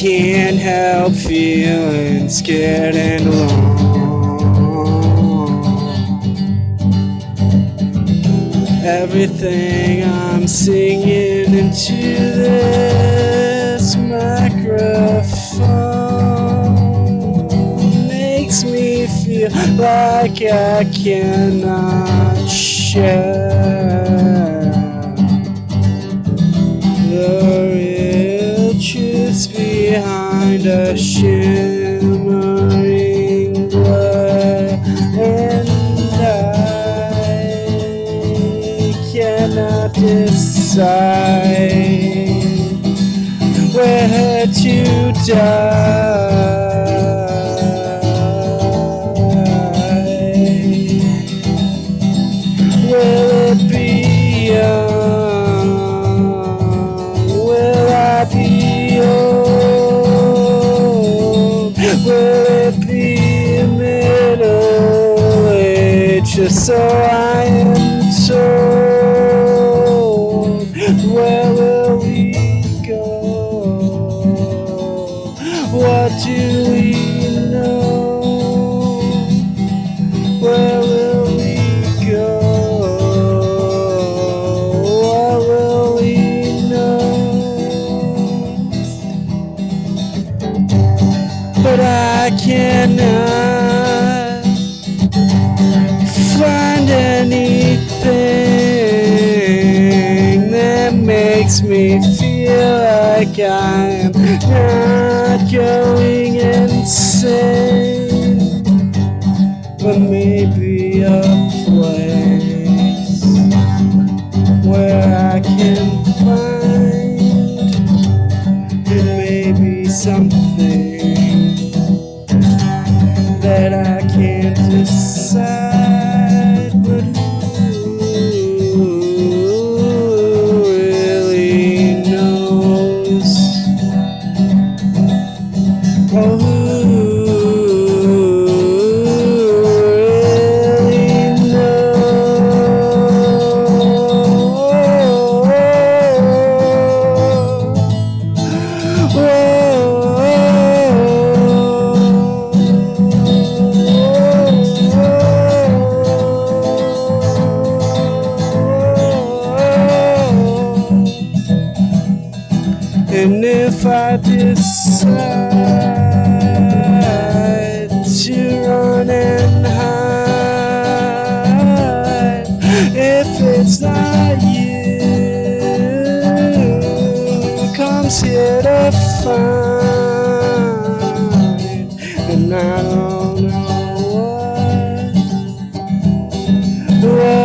can't help feeling scared and alone. Everything I'm singing into this microphone makes me feel like I cannot share the real truths behind a shimmering blur, and I cannot decide where to die. Will it be young? So I am told, where will we go? What do we know? Where will we go? What will we know? But I cannot find anything that makes me feel like I'm not going insane, but maybe a place where I can find it, maybe something that I can't decide. And if I decide to run and hide, if it's not you, comes here to find, and I don't know what.